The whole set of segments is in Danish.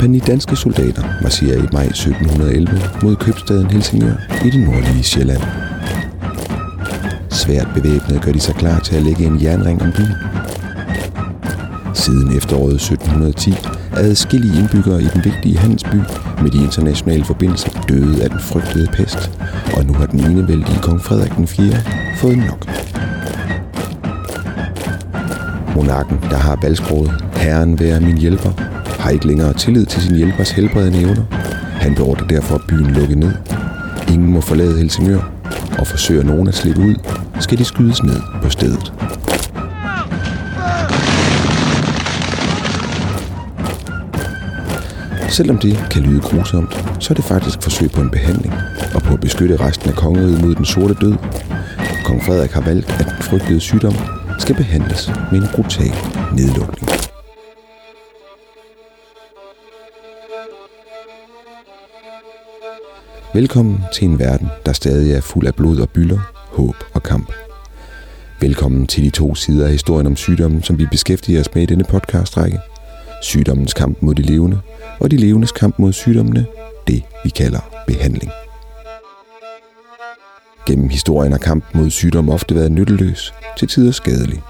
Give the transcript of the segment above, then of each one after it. kompagni danske soldater marcherer i maj 1711 mod købstaden Helsingør i det nordlige Sjælland. Svært bevæbnet gør de sig klar til at lægge en jernring om byen. Siden efteråret 1710 er adskillige indbyggere i den vigtige handelsby med de internationale forbindelser døde af den frygtede pest, og nu har den enevældige kong Frederik IV fået nok. Monarken, der har valgskroget, herren være min hjælper, har ikke længere tillid til sin hjælpers helbredende evner. Han beordrer derfor byen lukket ned. Ingen må forlade Helsingør, og forsøger nogen at slippe ud, skal de skydes ned på stedet. Selvom det kan lyde grusomt, så er det faktisk forsøg på en behandling og på at beskytte resten af kongeriget mod den sorte død. Kong Frederik har valgt, at den frygtede sygdom skal behandles med en brutal nedlukning. Velkommen til en verden, der stadig er fuld af blod og bylder, håb og kamp. Velkommen til de to sider af historien om sygdommen, som vi beskæftiger os med i denne podcastrække. Sygdommens kamp mod de levende, og de levendes kamp mod sygdommene, det vi kalder behandling. Gennem historien har kampen mod sygdommen ofte været nytteløs, til tider skadelig.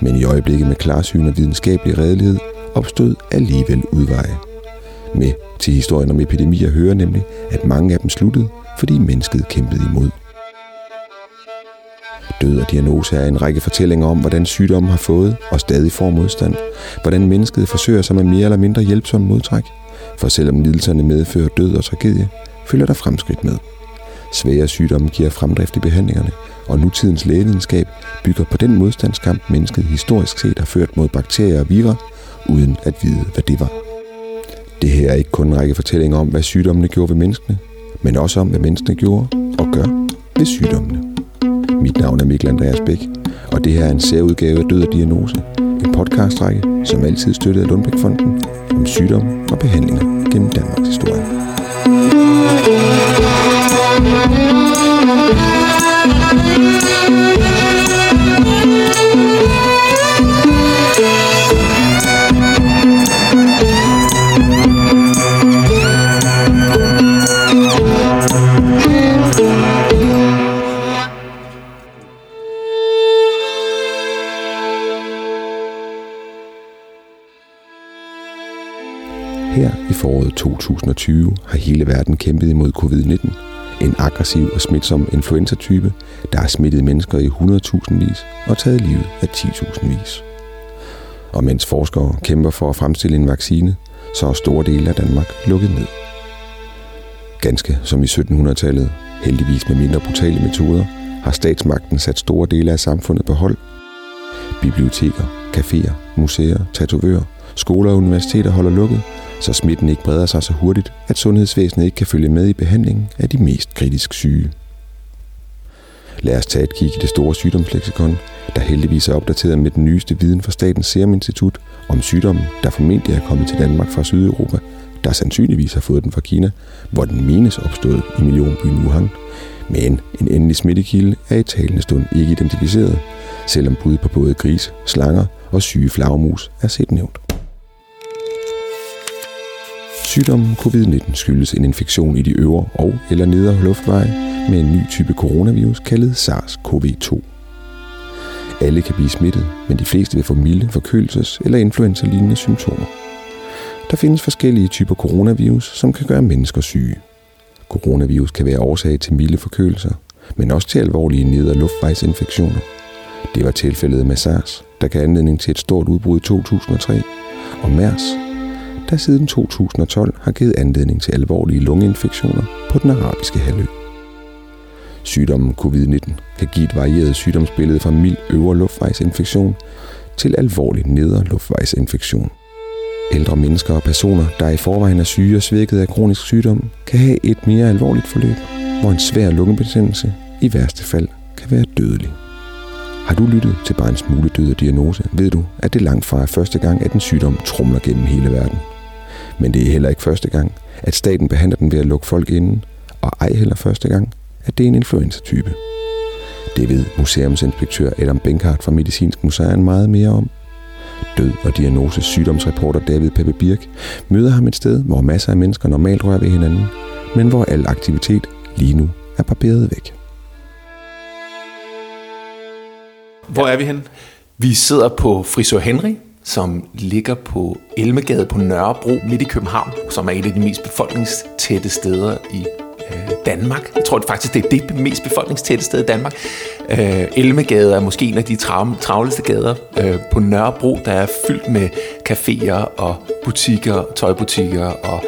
Men i øjeblikket med klarsyn og videnskabelig redelighed opstod alligevel udveje. Med til historien om epidemier hører nemlig, at mange af dem sluttede, fordi mennesket kæmpede imod. Død og Diagnose er en række fortællinger om, hvordan sygdommen har fået og stadig får modstand, hvordan mennesket forsøger sig med mere eller mindre hjælpsom modtræk, for selvom lidelserne medfører død og tragedie, følger der fremskridt med. Svære sygdomme giver fremdrift i behandlingerne, og nutidens lægevidenskab bygger på den modstandskamp, mennesket historisk set har ført mod bakterier og virer, uden at vide, hvad det var. Det her er ikke kun en række fortællinger om, hvad sygdommene gjorde ved menneskene, men også om, hvad menneskene gjorde og gør ved sygdommene. Mit navn er Mikkel Andreas Bæk, og det her er en særudgave af Død og Diagnose, en podcastrække, som altid støttet af Lundbeckfonden, om sygdomme og behandlinger gennem Danmarks historie. Her i foråret 2020 har hele verden kæmpet imod covid-19, en aggressiv og smitsom influenza-type, der har smittet mennesker i 100.000-vis og taget livet af 10.000-vis. Og mens forskere kæmper for at fremstille en vaccine, så er store dele af Danmark lukket ned. Ganske som i 1700-tallet, heldigvis med mindre brutale metoder, har statsmagten sat store dele af samfundet på hold. Biblioteker, caféer, museer, tatovører, skoler og universiteter holder lukket, så smitten ikke breder sig så hurtigt, at sundhedsvæsenet ikke kan følge med i behandlingen af de mest kritisk syge. Lad os tage et kig i det store sygdomsleksikon, der heldigvis er opdateret med den nyeste viden fra Statens Serum Institut om sygdommen, der formentlig er kommet til Danmark fra Sydeuropa, der sandsynligvis har fået den fra Kina, hvor den menes opstået i millionbyen Wuhan. Men en endelig smittekilde er i talende stund ikke identificeret, selvom bud på både gris, slanger og syge flagermus er set nævnt. Sygdommen COVID-19 skyldes en infektion i de øvre og eller nedre luftveje med en ny type coronavirus kaldet SARS-CoV-2. Alle kan blive smittet, men de fleste vil få milde forkølelses- eller influenza-lignende symptomer. Der findes forskellige typer coronavirus, som kan gøre mennesker syge. Coronavirus kan være årsag til milde forkølelser, men også til alvorlige ned- og luftvejsinfektioner. Det var tilfældet med SARS, der gav anledning til et stort udbrud i 2003, og MERS, der siden 2012 har givet anledning til alvorlige lungeinfektioner på den arabiske halvø. Sygdommen COVID-19 kan give et varieret sygdomsbillede fra mild øvre luftvejsinfektion til alvorlig nedre luftvejsinfektion. Ældre mennesker og personer, der i forvejen er syge og svækket af kronisk sygdom, kan have et mere alvorligt forløb, hvor en svær lungebetændelse i værste fald kan være dødelig. Har du lyttet til bare en smule Død og Diagnose, ved du, at det langt fra er første gang, at den sygdom tromler gennem hele verden. Men det er heller ikke første gang, at staten behandler den ved at lukke folk inden, og ej heller første gang, at det er en influenza-type. Det ved museumsinspektør Adam Bencard fra Medicinsk Museum meget mere om. Død og Diagnose sygdomsreporter David Pepe Birch møder ham et sted, hvor masser af mennesker normalt rører ved hinanden, men hvor al aktivitet lige nu er barberet væk. Hvor er vi henne? Vi sidder på Frisør Henri, som ligger på Elmegade på Nørrebro midt i København, som er et af de mest befolkningstætte steder i Danmark. Jeg tror faktisk, det er det mest befolkningstætte sted i Danmark. Elmegade er måske en af de travleste gader på Nørrebro, der er fyldt med caféer og butikker, tøjbutikker og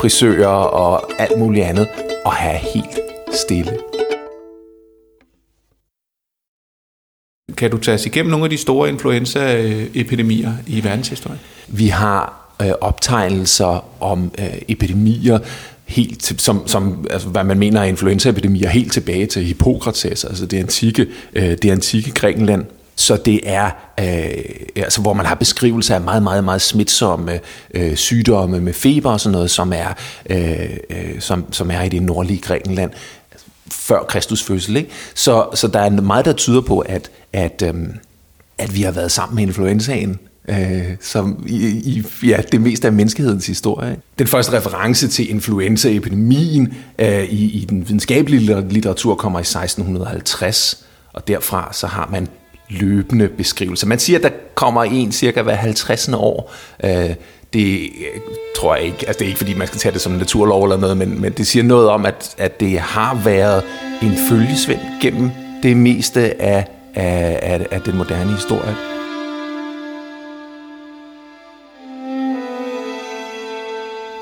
frisører og alt muligt andet, og her er helt stille. Kan du tage os igennem nogle af de store influenzaepidemier i verdenshistorien? Vi har optegnelser om epidemier, helt, som altså, hvad man mener er influenzaepidemier, helt tilbage til Hippokrates, altså det antikke Grækenland. Så det er, altså, hvor man har beskrivelser af meget, meget, meget smitsomme sygdomme med feber og sådan noget, som er i det nordlige Grækenland før Kristus fødsel, ikke? Så der er meget, der tyder på, at vi har været sammen med influenzaen, som det meste af menneskehedens historie. Den første reference til influenzaepidemien i den videnskabelige litteratur kommer i 1650, og derfra så har man løbende beskrivelser. Man siger, at der kommer en cirka hver 50. år. Det tror jeg ikke, altså det er ikke fordi man skal tage det som en naturlov eller noget, men det siger noget om, at det har været en følgesvend gennem det meste af den moderne historie.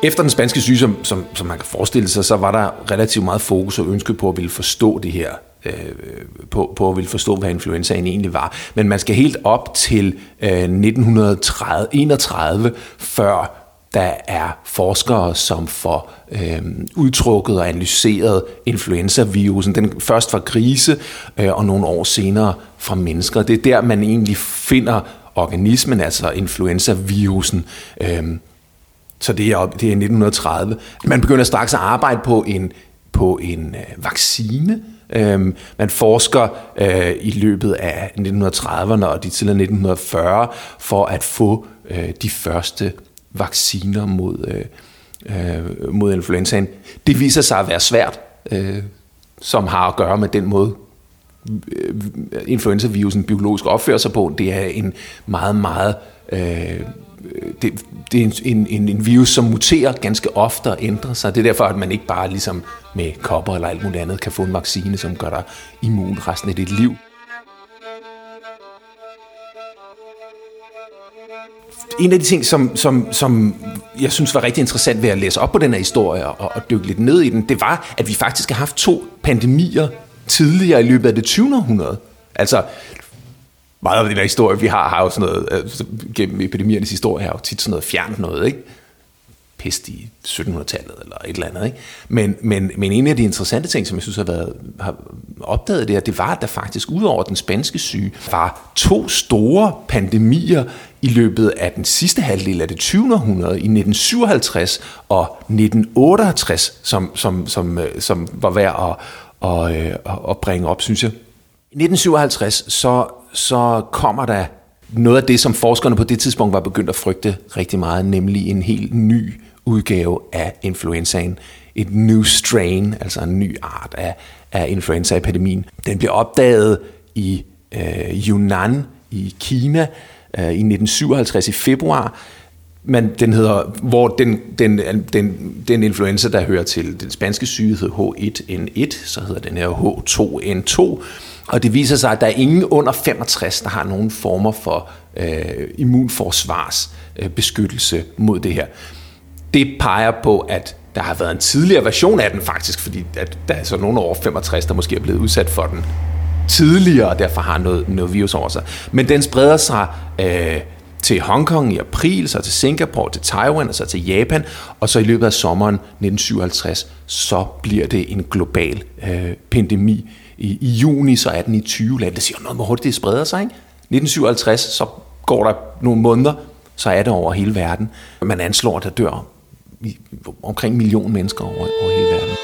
Efter den spanske syge, som man kan forestille sig, så var der relativt meget fokus og ønske på at ville forstå det her, på at ville forstå, hvad influenzaen egentlig var. Men man skal helt op til 1931, før der er forskere, som får udtrukket og analyseret influenzavirusen. Den først fra grise, og nogle år senere fra mennesker. Det er der, man egentlig finder organismen, altså influenzavirusen. Så det er 1930. Man begynder straks at arbejde på en vaccine. Man forsker i løbet af 1930'erne og de tidligere 1940 for at få de første vacciner mod influenzaen. Det viser sig at være svært, som har at gøre med den måde, influenzavirusen biologisk opfører sig på. Det er en meget, meget... Det er en virus, som muterer ganske ofte og ændrer sig. Det er derfor, at man ikke bare ligesom med kopper eller alt muligt andet kan få en vaccine, som gør dig immun resten af dit liv. En af de ting, som jeg synes var rigtig interessant ved at læse op på den her historie og dykke lidt ned i den, det var, at vi faktisk har haft 2 pandemier tidligere i løbet af det 20. århundrede. Altså... Meget af den her historie, vi har jo sådan noget, gennem epidemiernes historie, har jo tit sådan noget fjernet noget, ikke? Pest i 1700-tallet eller et eller andet, ikke? Men en af de interessante ting, som jeg synes har opdaget det her, det var, at der faktisk ud over den spanske syge, var 2 store pandemier i løbet af den sidste halvdel af det 20. århundrede, i 1957 og 1968, som var værd at bringe op, synes jeg. I 1957, så kommer der noget af det, som forskerne på det tidspunkt var begyndt at frygte rigtig meget, nemlig en helt ny udgave af influenzaen. Et new strain, altså en ny art af influenzaepidemien. Den bliver opdaget i Yunnan i Kina i 1957 i februar. Men den hedder, hvor den influenza, der hører til den spanske syge, hed H1N1, så hedder den her H2N2. Og det viser sig, at der er ingen under 65, der har nogen former for immunforsvarsbeskyttelse mod det her. Det peger på, at der har været en tidligere version af den faktisk, fordi at der er så nogen over 65, der måske er blevet udsat for den tidligere, og derfor har noget virus over sig. Men den spreder sig... til Hongkong i april, så til Singapore, til Taiwan og så til Japan, og så i løbet af sommeren 1957, så bliver det en global pandemi. I juni så er den i 20 lande. Det siger noget, hvor hurtigt det spreder sig, ikke? 1957, så går der nogle måneder, så er det over hele verden. Man anslår, at der dør omkring 1 million mennesker over hele verden.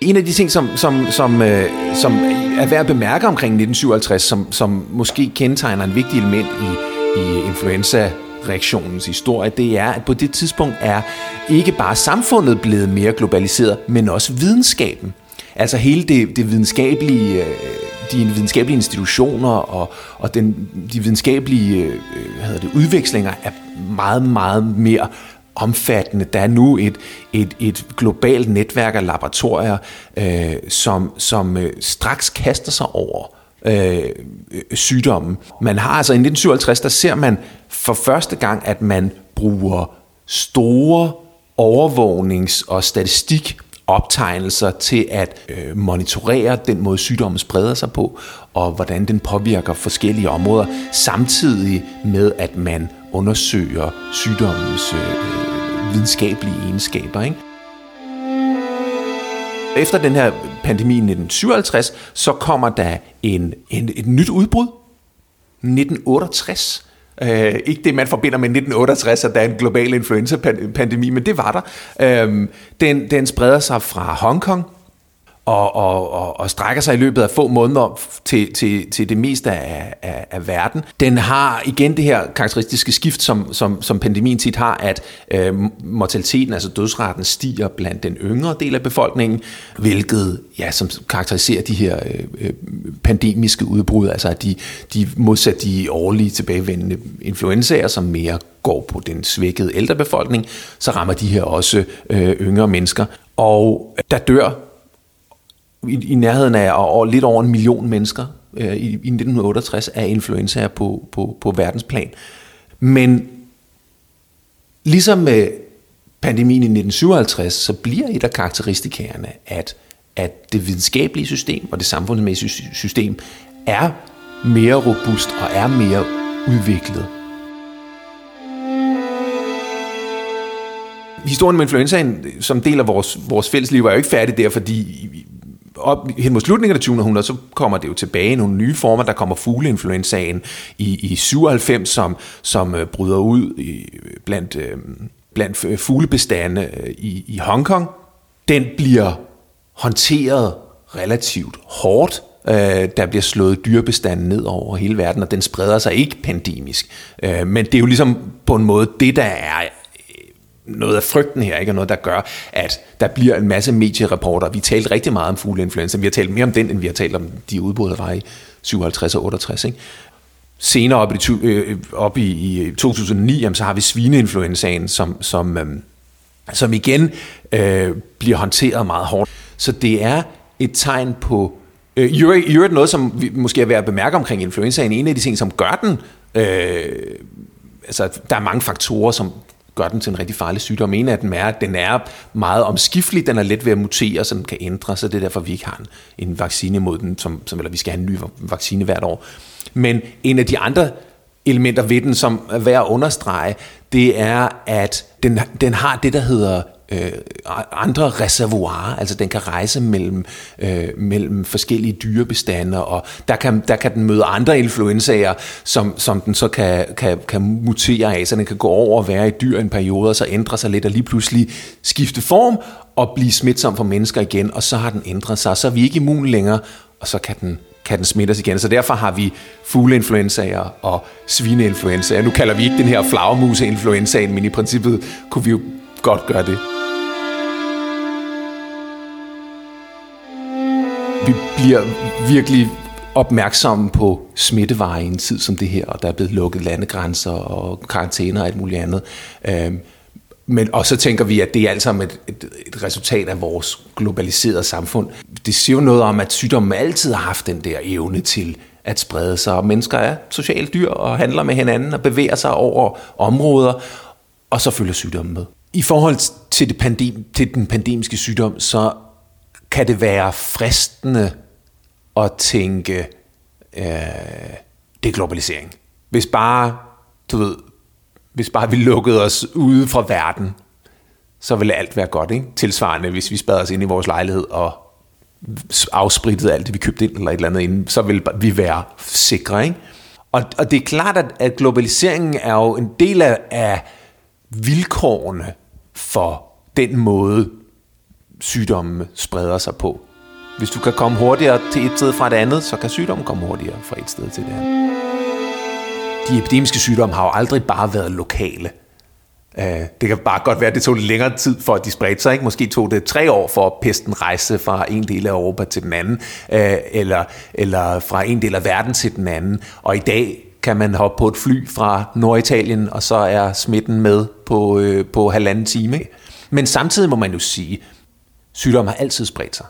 En af de ting, som er værd at bemærke omkring 1957, som måske kendetegner en vigtig element i influenza-reaktionens historie, det er, at på det tidspunkt er ikke bare samfundet blevet mere globaliseret, men også videnskaben. Altså hele det videnskabelige, de videnskabelige institutioner og de videnskabelige udvekslinger er meget, meget mere omfattende. Der er nu et globalt netværk af laboratorier, som straks kaster sig over sygdommen. Man har altså i 1957, der ser man for første gang, at man bruger store overvågnings- og statistikoptegnelser til at monitorere den måde, sygdommen spreder sig på, og hvordan den påvirker forskellige områder, samtidig med, at man undersøger sygdommens videnskabelige egenskaber, ikke? Efter den her pandemi i 1957, så kommer der et nyt udbrud, 1968. Ikke det, man forbinder med 1968, at der er en global influenza-pandemi, men det var der. Den spreder sig fra Hongkong og strækker sig i løbet af få måneder til det meste af verden. Den har igen det her karakteristiske skift, som pandemien tit har, at mortaliteten, altså dødsraten, stiger blandt den yngre del af befolkningen, hvilket som karakteriserer de her pandemiske udbrud, altså at de modsat de årlige tilbagevendende influenzaer, som mere går på den svækkede ældre befolkning, så rammer de her også yngre mennesker. Og der dør i nærheden af og lidt over 1 million mennesker i 1968 af influenza på verdensplan. Men ligesom med pandemien i 1957, så bliver et af karakteristikerne, at det videnskabelige system og det samfundsmæssige system er mere robust og er mere udviklet. Historien med influenzaen som del af vores fælles liv er jo ikke færdig der, fordi hen mod slutningen af det 20. århundrede, så kommer det jo tilbage i nogle nye former. Der kommer fugleinfluenzaen i 97, som bryder ud blandt fuglebestande i Hongkong. Den bliver håndteret relativt hårdt. Der bliver slået dyrebestanden ned over hele verden, og den spreder sig ikke pandemisk. Men det er jo ligesom på en måde det, der er noget af frygten her, ikke? Og noget, der gør, at der bliver en masse mediereporter. Vi talte rigtig meget om fugleinfluenza. Vi har talt mere om den, end vi har talt om de udbrud, der var i 57 og 68. Ikke? Senere op i 2009, så har vi svineinfluenzaen, som igen bliver håndteret meget hårdt. Så det er et tegn på... I øvrigt noget, som vi måske er værd at bemærke omkring influenzaen. En af de ting, som gør den... der er mange faktorer, som gør den til en rigtig farlig sygdom. En af dem er, at den er meget omskiftelig, den er let ved at mutere, så den kan ændre, så det er derfor, vi ikke har en vaccine mod den, eller vi skal have en ny vaccine hvert år. Men en af de andre elementer ved den, som er værd at understrege, det er, at den har det, der hedder andre reservoirer, altså den kan rejse mellem forskellige dyrebestande, og der kan den møde andre influenzaer, som den så kan mutere af, så den kan gå over og være i dyr en periode, og så ændre sig lidt, og lige pludselig skifte form, og blive smitsom for mennesker igen, og så har den ændret sig, så er vi ikke immune længere, og så kan den smitte os igen. Så derfor har vi fugleinfluenzaer og svineinfluenzaer. Nu kalder vi ikke den her flagermuseinfluenzaen, men i princippet kunne vi jo godt gøre det. Vi bliver virkelig opmærksomme på smittevarer i en tid som det her, og der er blevet lukket landegrænser og karantæner og alt muligt andet. Men også tænker vi, at det er alt sammen et resultat af vores globaliserede samfund. Det siger jo noget om, at sygdommen altid har haft den der evne til at sprede sig, og mennesker er sociale dyr og handler med hinanden og bevæger sig over områder, og så følger sygdommen med. I forhold til den pandemiske sygdom, så kan det være fristende at tænke, det er globalisering. Hvis bare vi lukkede os ude fra verden, så ville alt være godt, ikke? Tilsvarende, hvis vi spadede os ind i vores lejlighed og afsprittede alt det, vi købte ind eller et eller andet inden, så ville vi være sikre, ikke? Og det er klart, at globaliseringen er jo en del af vilkårene for den måde, sygdomme spreder sig på. Hvis du kan komme hurtigere til et sted fra et andet, så kan sygdommen komme hurtigere fra et sted til det andet. De epidemiske sygdomme har jo aldrig bare været lokale. Det kan bare godt være, at det tog længere tid for, at de spredte sig. Ikke? Måske tog det 3 år for, at pesten rejste fra en del af Europa til den anden, eller fra en del af verden til den anden. Og i dag kan man hoppe på et fly fra Norditalien, og så er smitten med på 1,5 time. Men samtidig må man jo sige, sygdommen har altid spredt sig,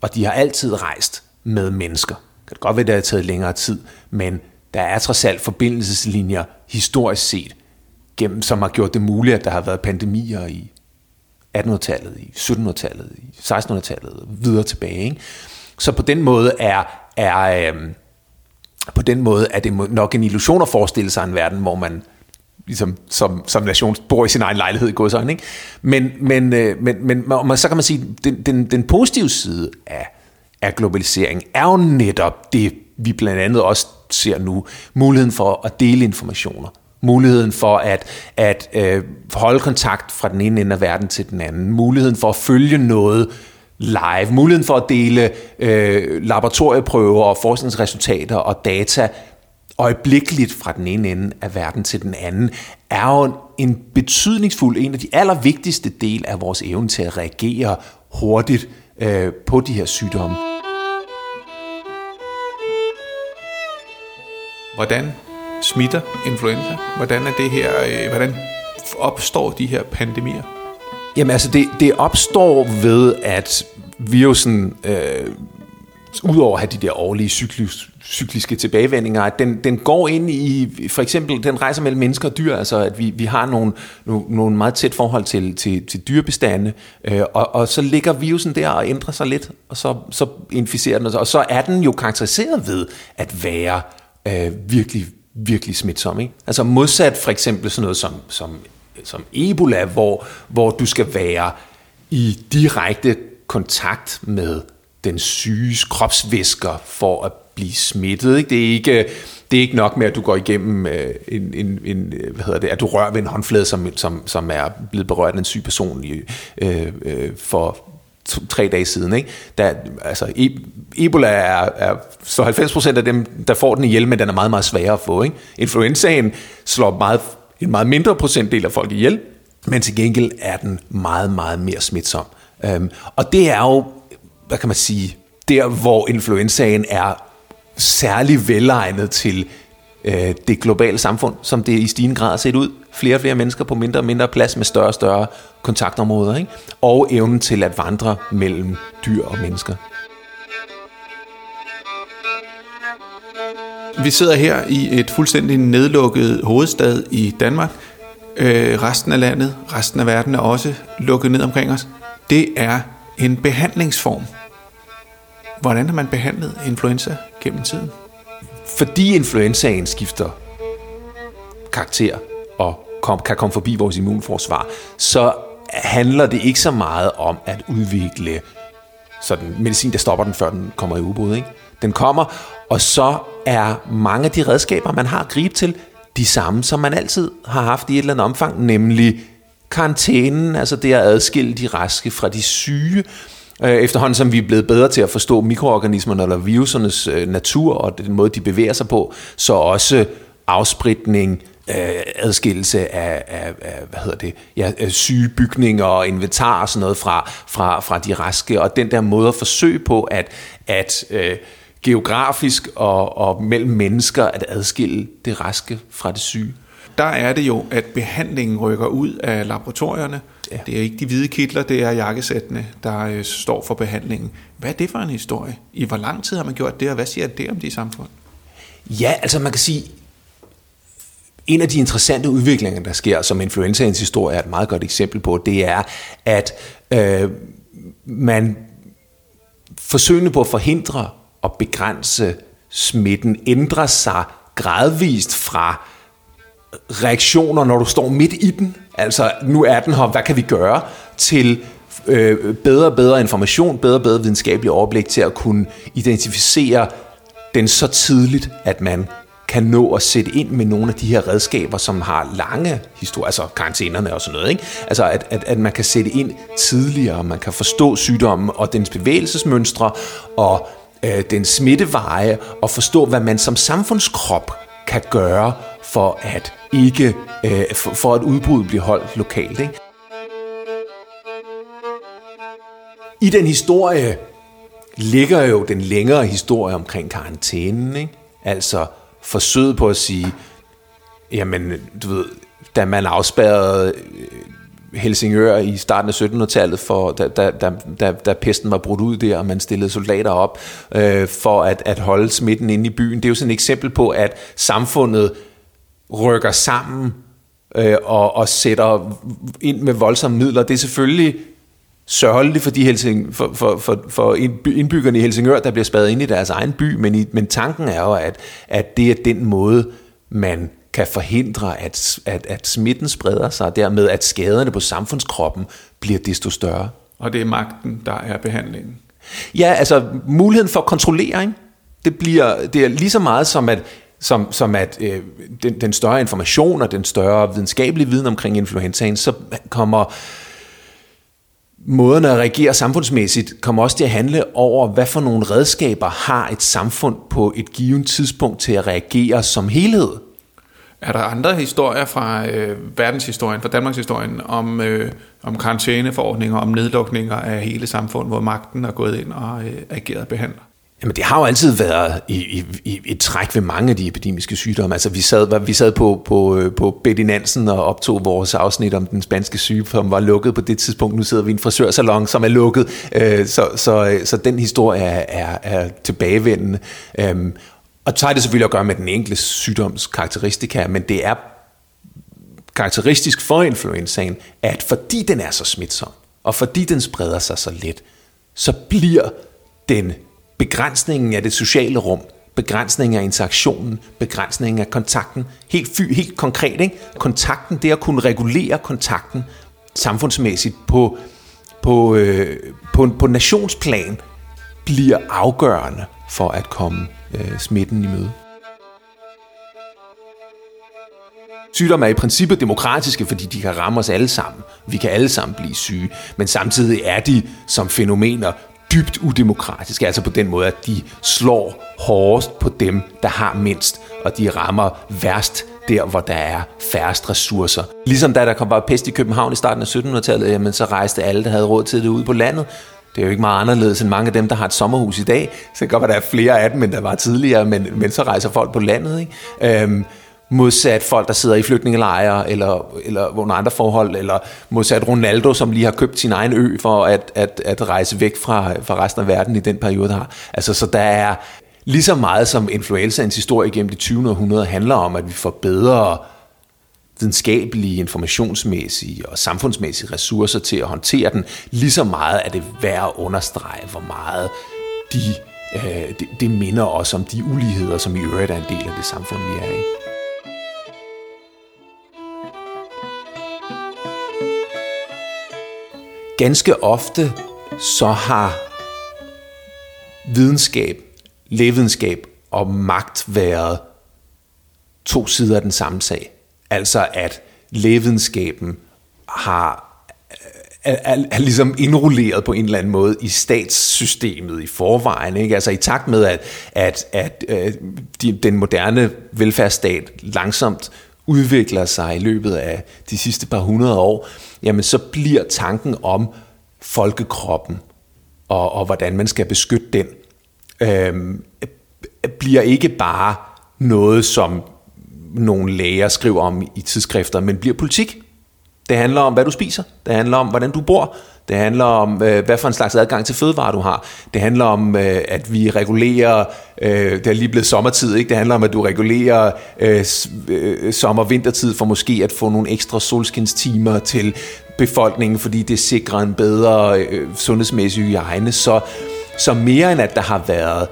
og de har altid rejst med mennesker. Det kan godt være, at det har taget længere tid, men der er trods alt forbindelseslinjer historisk set, som har gjort det muligt, at der har været pandemier i 1800-tallet, i 1700-tallet, i 1600-tallet, videre tilbage. Ikke? Så på den måde er det nok en illusion at forestille sig en verden, hvor man ligesom, som nation bor i sin egen lejlighed i godsøjne. Men så kan man sige, at den positive side af globalisering er jo netop det, vi blandt andet også ser nu, muligheden for at dele informationer. Muligheden for at holde kontakt fra den ene ende af verden til den anden. Muligheden for at følge noget live. Muligheden for at dele laboratorieprøver og forskningsresultater og data øjeblikkeligt fra den ene ende af verden til den anden, er jo en betydningsfuld, en af de allervigtigste del af vores evne til at reagere hurtigt på de her sygdomme. Hvordan smitter influenza? Hvordan er det her? Hvordan opstår de her pandemier? Jamen altså det opstår ved, at virusen udover at have de der årlige cykliske tilbagevendinger, at den går ind i, for eksempel, den rejser mellem mennesker og dyr, altså at vi har nogle meget tæt forhold til dyrebestande, og så ligger virusen der og ændrer sig lidt, og så inficerer den, og så er den jo karakteriseret ved at være virkelig, virkelig smitsom, ikke? Altså modsat for eksempel sådan noget som Ebola, hvor du skal være i direkte kontakt med den syges kropsvæsker for at blive smittet, ikke? Det er ikke nok med, at du går igennem en at du rører ved en håndflade, som er blevet berørt af en syg person for 3 dage siden, ikke? Ebola er så 90% af dem, der får den ihjel, men den er meget, meget sværere at få, ikke? Influenzaen slår en meget mindre procentdel af folk ihjel, men til gengæld er den meget, meget mere smitsom. Og det er jo, hvad kan man sige, der hvor influenzaen er særlig velegnet til det globale samfund, som det i stigende grad har set ud. Flere og flere mennesker på mindre og mindre plads med større og større kontaktområder, ikke? Og evnen til at vandre mellem dyr og mennesker. Vi sidder her i et fuldstændig nedlukket hovedstad i Danmark. Resten af landet, resten af verden er også lukket ned omkring os. Det er en behandlingsform. Hvordan har man behandlet influenza gennem tiden? Fordi influenzaen skifter karakter og kan komme forbi vores immunforsvar, så handler det ikke så meget om at udvikle sådan medicin, der stopper den, før den kommer i udbrud, ikke? Den kommer, og så er mange af de redskaber, man har at gribe til, de samme, som man altid har haft i et eller andet omfang, nemlig karantænen, altså det at adskille de raske fra de syge. Efterhånden som vi er blevet bedre til at forstå mikroorganismerne eller virusernes natur og den måde, de bevæger sig på, så også afspritning, adskillelse af syge bygninger og inventar og sådan noget fra de raske, og den der måde at forsøge på at geografisk og mellem mennesker at adskille det raske fra det syge. Der er det jo, at behandlingen rykker ud af laboratorierne. Ja. Det er ikke de hvide kitler, det er jakkesættene, der står for behandlingen. Hvad er det for en historie? I hvor lang tid har man gjort det, og hvad siger det om de samfund? Ja, altså man kan sige, en af de interessante udviklinger, der sker, som influenzaens historie er et meget godt eksempel på, det er, at man forsøgende på at forhindre og begrænse smitten ændrer sig gradvist fra reaktioner, når du står midt i den, altså nu er den her, hvad kan vi gøre, til bedre og bedre information, bedre og bedre videnskabelig overblik til at kunne identificere den så tidligt, at man kan nå at sætte ind med nogle af de her redskaber, som har lange historier, altså karantænerne og sådan noget, ikke? Altså at man kan sætte ind tidligere, man kan forstå sygdommen og dens bevægelsesmønstre og dens smitteveje og forstå, hvad man som samfundskrop kan gøre for at ikke for at udbruddet bliver holdt lokalt, ikke? I den historie ligger jo den længere historie omkring karantænen, ikke? Altså forsøget på at sige, jamen, du ved, da man afspærrede Helsingør i starten af 1700-tallet, for, da pesten var brudt ud der, og man stillede soldater op for at holde smitten inde i byen. Det er jo sådan et eksempel på, at samfundet rykker sammen og sætter ind med voldsomme midler. Det er selvfølgelig sørgeligt for, for indbyggerne i Helsingør, der bliver spadet ind i deres egen by, men tanken er jo, at det er den måde, man kan forhindre, at smitten spreder sig, og dermed at skaderne på samfundskroppen bliver desto større. Og det er magten, der er behandlingen. Ja, altså muligheden for kontrollering, det er lige så meget som at den større information og den større videnskabelige viden omkring influenzaen, så kommer måden at reagere samfundsmæssigt kommer også til at handle over, hvad for nogle redskaber har et samfund på et givet tidspunkt til at reagere som helhed. Er der andre historier fra verdenshistorien, fra Danmarkshistorien, om karantæneforordninger, om nedlukninger af hele samfund, hvor magten er gået ind og ageret behandler? Jamen det har jo altid været i et træk ved mange af de epidemiske sygdomme. Altså vi sad på Betty Nansen og optog vores afsnit om den spanske syge, som var lukket på det tidspunkt. Nu sidder vi i en frisørsalon, som er lukket. Så den historie er tilbagevendende. Og så har det selvfølgelig at gøre med den enkelte sygdoms karakteristika, men det er karakteristisk for influenzaen, at fordi den er så smitsom, og fordi den spreder sig så let, så bliver den begrænsningen af det sociale rum, begrænsningen af interaktionen, begrænsningen af kontakten, helt konkret, ikke? Kontakten, det at kunne regulere kontakten samfundsmæssigt på nationsplan, bliver afgørende for at komme smitten i møde. Sygdomme er i princippet demokratiske, fordi de kan ramme os alle sammen. Vi kan alle sammen blive syge, men samtidig er de som fænomener dybt udemokratiske, altså på den måde, at de slår hårdest på dem, der har mindst, og de rammer værst der, hvor der er færrest ressourcer. Ligesom da der kom bare pest i København i starten af 1700-tallet, jamen så rejste alle, der havde råd til det, ud på landet. Det er jo ikke meget anderledes end mange af dem, der har et sommerhus i dag. Så kan godt være, der er flere af dem, end der var tidligere, men så rejser folk på landet, ikke? Modsat folk, der sidder i flygtningelejre, eller under andre forhold, eller modsat Ronaldo, som lige har købt sin egen ø for at rejse væk fra resten af verden i den periode, der har. Altså, så der er lige så meget som influenzaens historie gennem det 20. århundrede handler om, at vi får bedre videnskabelige, informationsmæssige og samfundsmæssige ressourcer til at håndtere den. Lige så meget er det værd at understrege, hvor meget det minder os om de uligheder, som i øvrigt er en del af det samfund, vi er i. Ganske ofte så har videnskab, lægevidenskab og magt været to sider af den samme sag. Altså at lægevidenskaben er ligesom indrulleret på en eller anden måde i statssystemet i forvejen, ikke? Altså i takt med, at den moderne velfærdsstat langsomt udvikler sig i løbet af de sidste par hundrede år, jamen så bliver tanken om folkekroppen og hvordan man skal beskytte den, bliver ikke bare noget, som nogle læger skriver om i tidsskrifter, men bliver politik. Det handler om, hvad du spiser. Det handler om, hvordan du bor. Det handler om, hvad for en slags adgang til fødevarer du har. Det handler om, at vi regulerer, det er lige blevet sommertid, ikke? Det handler om, at du regulerer sommer-vintertid for måske at få nogle ekstra solskinstimer til befolkningen, fordi det sikrer en bedre sundhedsmæssig hygiejne. Så mere end at der har været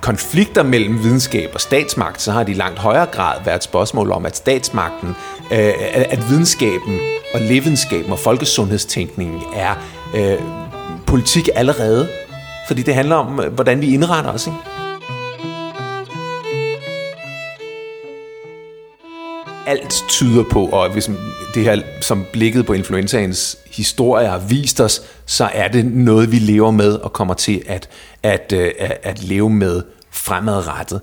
konflikter mellem videnskab og statsmagt, så har de i langt højere grad været et spørgsmål om, at statsmagten, at videnskaben og lægevidenskaben og folkesundhedstænkningen er politik allerede, fordi det handler om, hvordan vi indretter os, ikke? alt tyder på, og hvis det her, som blikket på influenzaens historie har vist os, så er det noget, vi lever med og kommer til at leve med fremadrettet.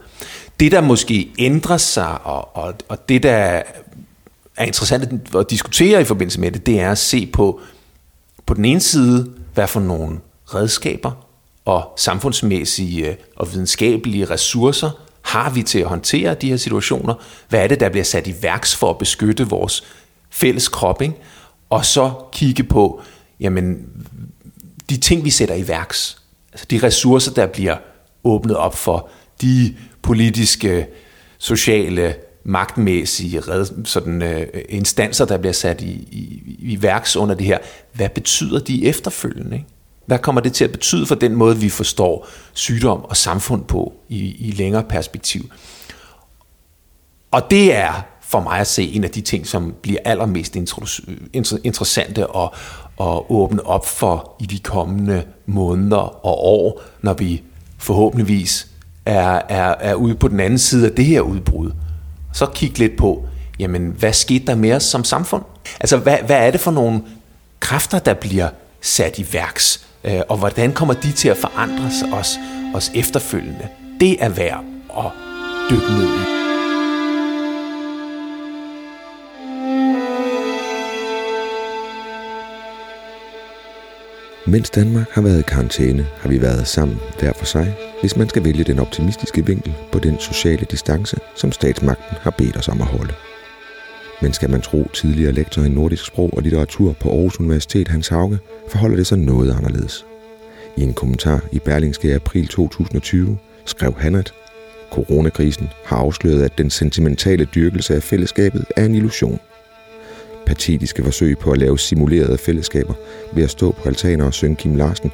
Det, der måske ændrer sig, og det, der er interessant at diskutere i forbindelse med det, det er at se på den ene side, hvad for nogle redskaber og samfundsmæssige og videnskabelige ressourcer har vi til at håndtere de her situationer? Hvad er det, der bliver sat i værks for at beskytte vores fælles krop, ikke? Og så kigge på, jamen, de ting, vi sætter i værks, altså de ressourcer, der bliver åbnet op for, de politiske, sociale, magtmæssige sådan, instanser, der bliver sat i værks under det her. Hvad betyder de efterfølgende, ikke? Hvad kommer det til at betyde for den måde, vi forstår sygdom og samfund på i længere perspektiv? Og det er for mig at se en af de ting, som bliver allermest interessante at åbne op for i de kommende måneder og år, når vi forhåbentligvis er ude på den anden side af det her udbrud. Så kig lidt på, jamen, hvad skete der med os som samfund? Altså, hvad er det for nogle kræfter, der bliver sat i værks? Og hvordan kommer de til at forandre os efterfølgende? Det er værd at dykke ned i. Mens Danmark har været i karantæne, har vi været sammen hver for sig, hvis man skal vælge den optimistiske vinkel på den sociale distance, som statsmagten har bedt os om at holde. Men skal man tro tidligere lektor i nordisk sprog og litteratur på Aarhus Universitet, Hans Hauge, forholder det sig noget anderledes. I en kommentar i Berlingske i april 2020 skrev han, at coronakrisen har afsløret, at den sentimentale dyrkelse af fællesskabet er en illusion. Patetiske forsøg på at lave simulerede fællesskaber ved at stå på altaner og synge Kim Larsen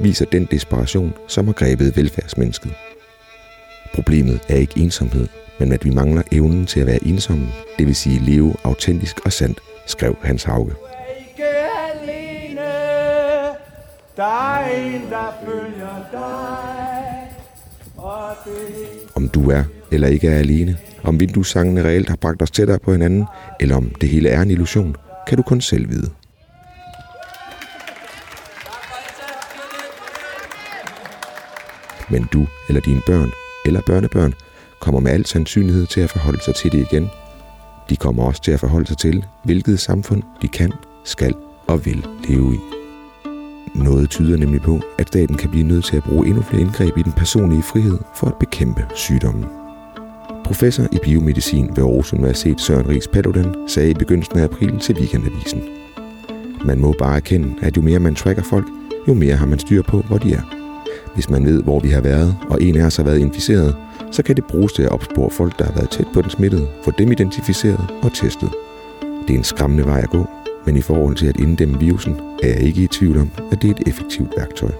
viser den desperation, som har grebet velfærdsmennesket. Problemet er ikke ensomhed, men at vi mangler evnen til at være ensomme, det vil sige leve autentisk og sandt, skrev Hans Hauge. Om du er eller ikke er alene, om vinduessangene reelt har bragt os tættere på hinanden, eller om det hele er en illusion, kan du kun selv vide. Men du eller dine børn eller børnebørn kommer med al sandsynlighed til at forholde sig til det igen. De kommer også til at forholde sig til, hvilket samfund de kan, skal og vil leve i. Noget tyder nemlig på, at staten kan blive nødt til at bruge endnu flere indgreb i den personlige frihed for at bekæmpe sygdommen. Professor i biomedicin ved Aarhus Universitet Søren Riis Paludan sagde i begyndelsen af april til Weekendavisen: "Man må bare erkende, at jo mere man tracker folk, jo mere har man styr på, hvor de er. Hvis man ved, hvor vi har været, og en af os har været inficeret, så kan det bruges til at opspore folk, der har været tæt på den smittede, få dem identificeret og testet. Det er en skræmmende vej at gå, men i forhold til at inddæmme virusen, er jeg ikke i tvivl om, at det er et effektivt værktøj."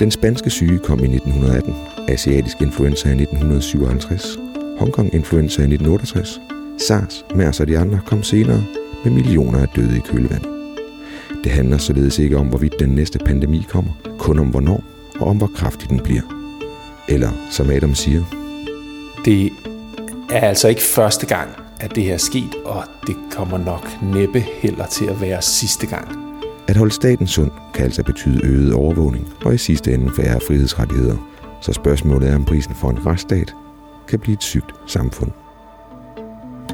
Den spanske syge kom i 1918, asiatisk influenza i 1957, Hongkong-influenza i 1968, SARS, MERS og de andre kom senere med millioner af døde i kølvandet. Det handler således ikke om, hvorvidt den næste pandemi kommer, kun om hvornår og om hvor kraftig den bliver. Eller som Adam siger: "Det er altså ikke første gang, at det her er sket, og det kommer nok næppe heller til at være sidste gang." At holde staten sund kan altså betyde øget overvågning og i sidste ende færre frihedsrettigheder. Så spørgsmålet er, om prisen for en retsstat kan blive et sygt samfund.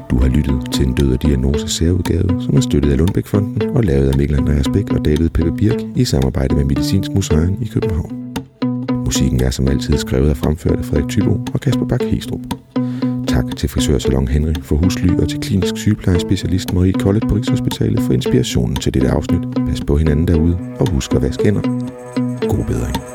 Du har lyttet til en Død og Diagnose særudgave, som er støttet af Lundbeckfonden og lavet af Mikkel Andreas Bæk og David Pepe Birch i samarbejde med Medicinsk Museum i København. Musikken er som altid skrevet og fremført af Frederik Thybo og Kasper Bak-Hestrup. Tak til Frisør Henri for husly og til klinisk sygeplejespecialist Marie Kollet på Rigshospitalet for inspirationen til dette afsnit. Pas på hinanden derude og husk at vaske hænder. God bedring.